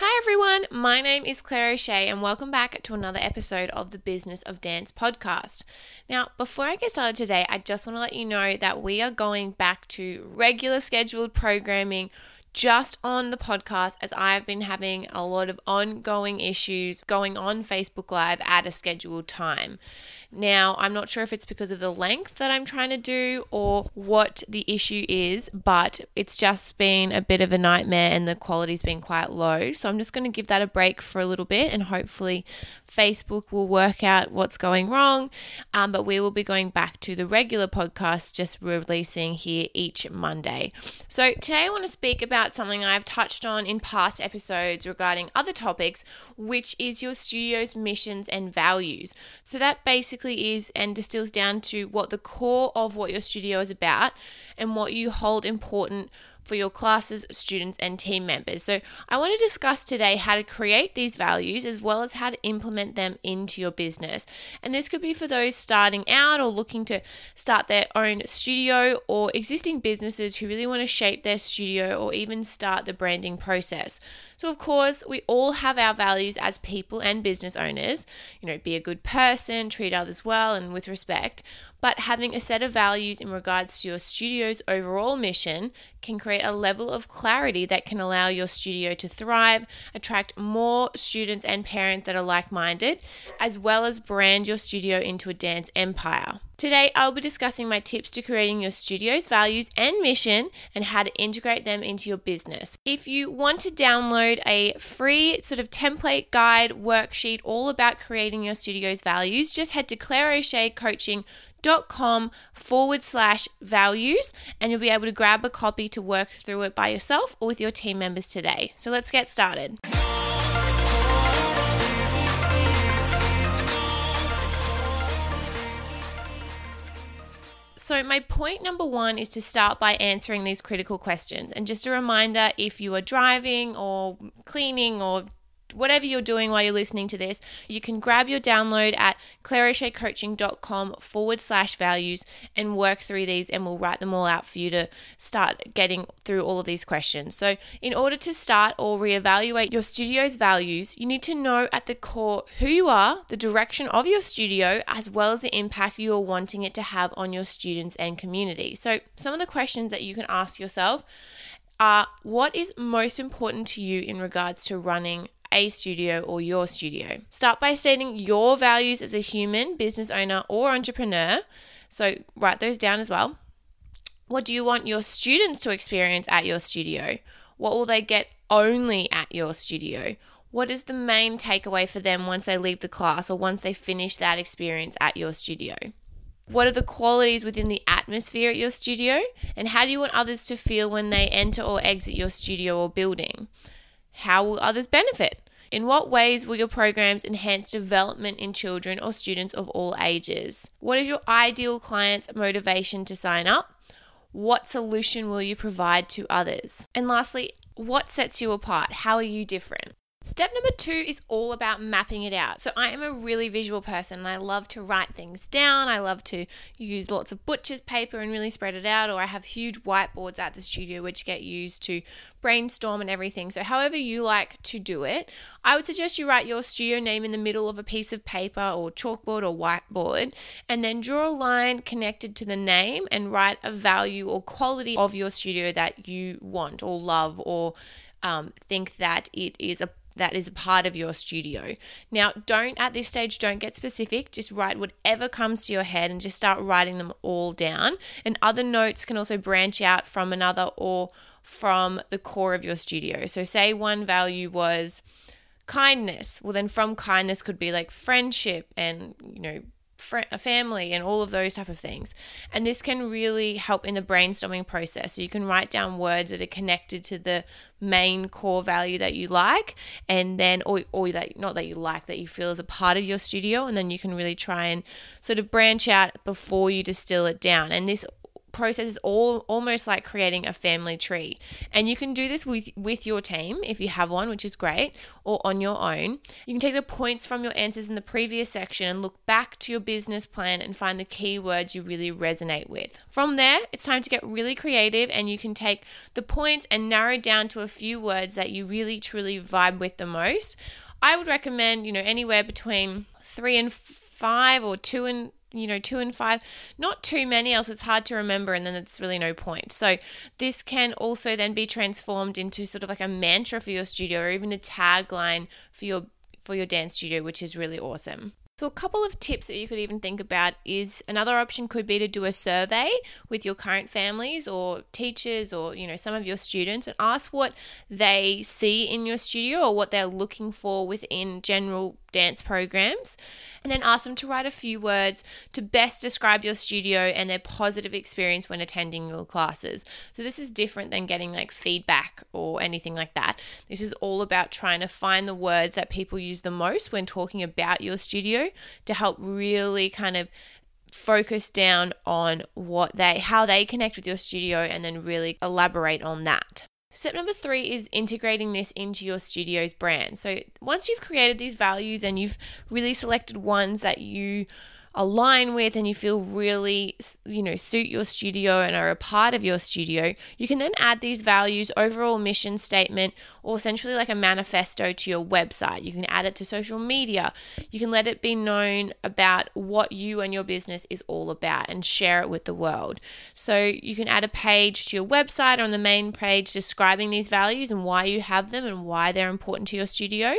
Hi everyone, my name is Claire O'Shea and welcome back to another episode of the Business of Dance podcast. Now, before I get started today, I just want to let you know that we are going back to regular scheduled programming just on the podcast, as I've been having a lot of ongoing issues going on Facebook Live at a scheduled time. Now, I'm not sure if it's because of the length that I'm trying to do or what the issue is, but it's just been a bit of a nightmare and the quality's been quite low. So I'm just going to give that a break for a little bit and hopefully Facebook will work out what's going wrong. But we will be going back to the regular podcast, just releasing here each Monday. So today I want to speak about something I've touched on in past episodes regarding other topics, which is your studio's missions and values. So that basically is and distills down to what the core of what your studio is about and what you hold important for your classes, students, and team members. So I want to discuss today how to create these values as well as how to implement them into your business. And this could be for those starting out or looking to start their own studio, or existing businesses who really want to shape their studio or even start the branding process. So of course, we all have our values as people and business owners, be a good person, treat others well and with respect. But having a set of values in regards to your studio's overall mission can create a level of clarity that can allow your studio to thrive, attract more students and parents that are like-minded, as well as brand your studio into a dance empire. Today, I'll be discussing my tips to creating your studio's values and mission and how to integrate them into your business. If you want to download a free sort of template guide worksheet all about creating your studio's values, just head to ClaireOSheaCoaching.com/values and you'll be able to grab a copy to work through it by yourself or with your team members today. So let's get started. So my point number one is to start by answering these critical questions. And just a reminder, if you are driving or cleaning or whatever you're doing while you're listening to this, you can grab your download at ClaireOSheaCoaching.com/values and work through these, and we'll write them all out for you to start getting through all of these questions. So in order to start or reevaluate your studio's values, you need to know at the core who you are, the direction of your studio, as well as the impact you're wanting it to have on your students and community. So some of the questions that you can ask yourself are, what is most important to you in regards to running a studio or your studio? Start by stating your values as a human, business owner, or entrepreneur. So write those down as well. What do you want your students to experience at your studio? What will they get only at your studio? What is the main takeaway for them once they leave the class or once they finish that experience at your studio? What are the qualities within the atmosphere at your studio? And how do you want others to feel when they enter or exit your studio or building? How will others benefit? In what ways will your programs enhance development in children or students of all ages? What is your ideal client's motivation to sign up? What solution will you provide to others? And lastly, what sets you apart? How are you different? Step number two is all about mapping it out. So I am a really visual person and I love to write things down. I love to use lots of butcher's paper and really spread it out, or I have huge whiteboards at the studio which get used to brainstorm and everything. So however you like to do it, I would suggest you write your studio name in the middle of a piece of paper or chalkboard or whiteboard, and then draw a line connected to the name and write a value or quality of your studio that you want or love or think that it is that is a part of your studio. Now, at this stage, don't get specific. Just write whatever comes to your head and just start writing them all down. And other notes can also branch out from another or from the core of your studio. So say one value was kindness. Well, then from kindness could be like friendship and, family and all of those type of things. And this can really help in the brainstorming process. So you can write down words that are connected to the main core value that you like, and then that you feel is a part of your studio, and then you can really try and sort of branch out before you distill it down. And this process is all almost like creating a family tree. And you can do this with your team if you have one, which is great, or on your own. You can take the points from your answers in the previous section and look back to your business plan and find the key words you really resonate with. From there, it's time to get really creative, and you can take the points and narrow down to a few words that you really truly vibe with the most. I would recommend, anywhere between 3 and 5 or 2 and 5, not too many, else it's hard to remember and then it's really no point. So this can also then be transformed into sort of like a mantra for your studio or even a tagline for your dance studio, which is really awesome. So a couple of tips that you could even think about is another option could be to do a survey with your current families or teachers or, some of your students, and ask what they see in your studio or what they're looking for within general dance programs, and then ask them to write a few words to best describe your studio and their positive experience when attending your classes. So this is different than getting like feedback or anything like that. This is all about trying to find the words that people use the most when talking about your studio to help really kind of focus down on how they connect with your studio and then really elaborate on that. Step number 3 is integrating this into your studio's brand. So once you've created these values and you've really selected ones that you align with and you feel really, suit your studio and are a part of your studio, you can then add these values, overall mission statement, or essentially like a manifesto to your website. You can add it to social media. You can let it be known about what you and your business is all about and share it with the world. So you can add a page to your website or on the main page describing these values and why you have them and why they're important to your studio,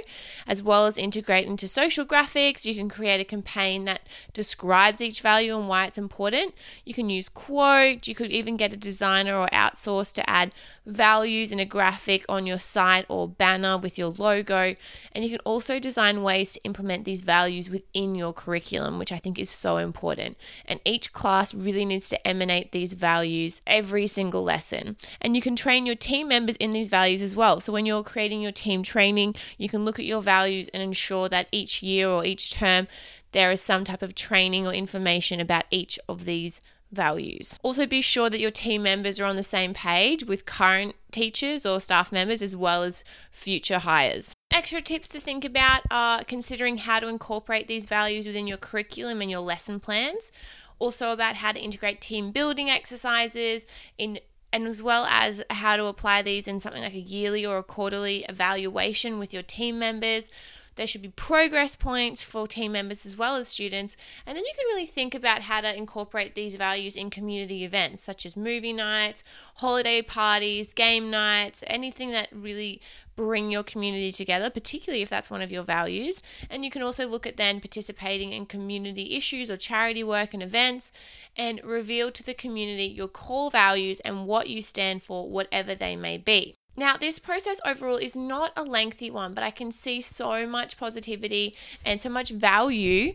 as well as integrate into social graphics. You can create a campaign that describes each value and why it's important. You can use quotes. You could even get a designer or outsource to add values in a graphic on your site or banner with your logo. And you can also design ways to implement these values within your curriculum, which I think is so important. And each class really needs to emanate these values every single lesson. And you can train your team members in these values as well. So when you're creating your team training, you can look at your values and ensure that each year or each term there is some type of training or information about each of these values. Also, be sure that your team members are on the same page with current teachers or staff members as well as future hires. Extra tips to think about are considering how to incorporate these values within your curriculum and your lesson plans. Also about how to integrate team building exercises and as well as how to apply these in something like a yearly or a quarterly evaluation with your team members. There should be progress points for team members as well as students. And then you can really think about how to incorporate these values in community events such as movie nights, holiday parties, game nights, anything that really bring your community together, particularly if that's one of your values. And you can also look at then participating in community issues or charity work and events, and reveal to the community your core values and what you stand for, whatever they may be. Now, this process overall is not a lengthy one, but I can see so much positivity and so much value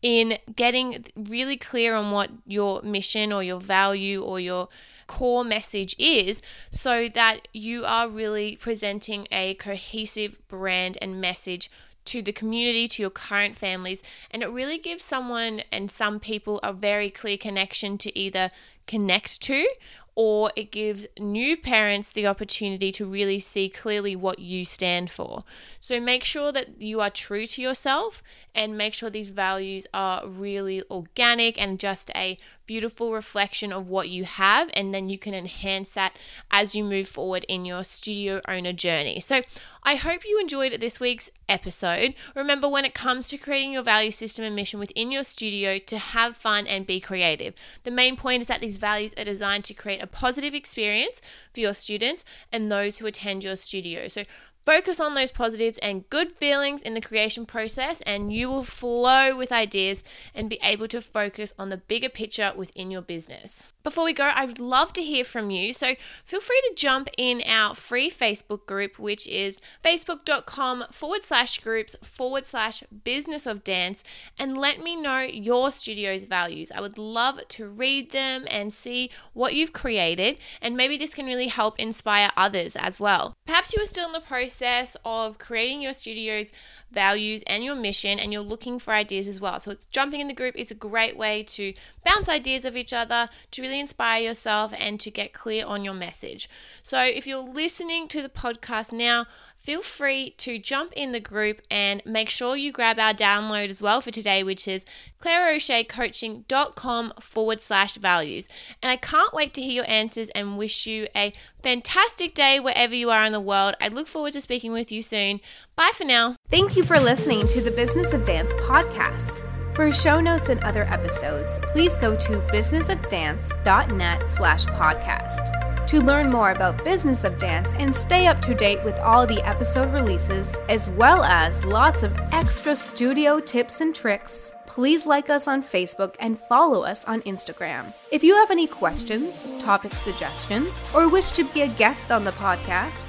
in getting really clear on what your mission or your value or your core message is, so that you are really presenting a cohesive brand and message to the community, to your current families, and it really gives someone and some people a very clear connection to either connect to, or it gives new parents the opportunity to really see clearly what you stand for. So make sure that you are true to yourself and make sure these values are really organic and just a beautiful reflection of what you have, and then you can enhance that as you move forward in your studio owner journey. So I hope you enjoyed this week's episode. Remember, when it comes to creating your value system and mission within your studio, to have fun and be creative. The main point is that these values are designed to create a positive experience for your students and those who attend your studio. So focus on those positives and good feelings in the creation process, and you will flow with ideas and be able to focus on the bigger picture within your business. Before we go, I would love to hear from you. So feel free to jump in our free Facebook group, which is facebook.com/groups/Business of Dance, and let me know your studio's values. I would love to read them and see what you've created, and maybe this can really help inspire others as well. Perhaps you are still in the process of creating your studio's values and your mission, and you're looking for ideas as well. So it's jumping in the group is a great way to bounce ideas of each other, to really inspire yourself and to get clear on your message. So if you're listening to the podcast now, feel free to jump in the group and make sure you grab our download as well for today, which is ClaireOSheaCoaching.com/values. And I can't wait to hear your answers and wish you a fantastic day wherever you are in the world. I look forward to speaking with you soon. Bye for now. Thank you for listening to the Business of Dance podcast. For show notes and other episodes, please go to businessofdance.net/podcast. To learn more about Business of Dance and stay up to date with all the episode releases, as well as lots of extra studio tips and tricks, please like us on Facebook and follow us on Instagram. If you have any questions, topic suggestions, or wish to be a guest on the podcast,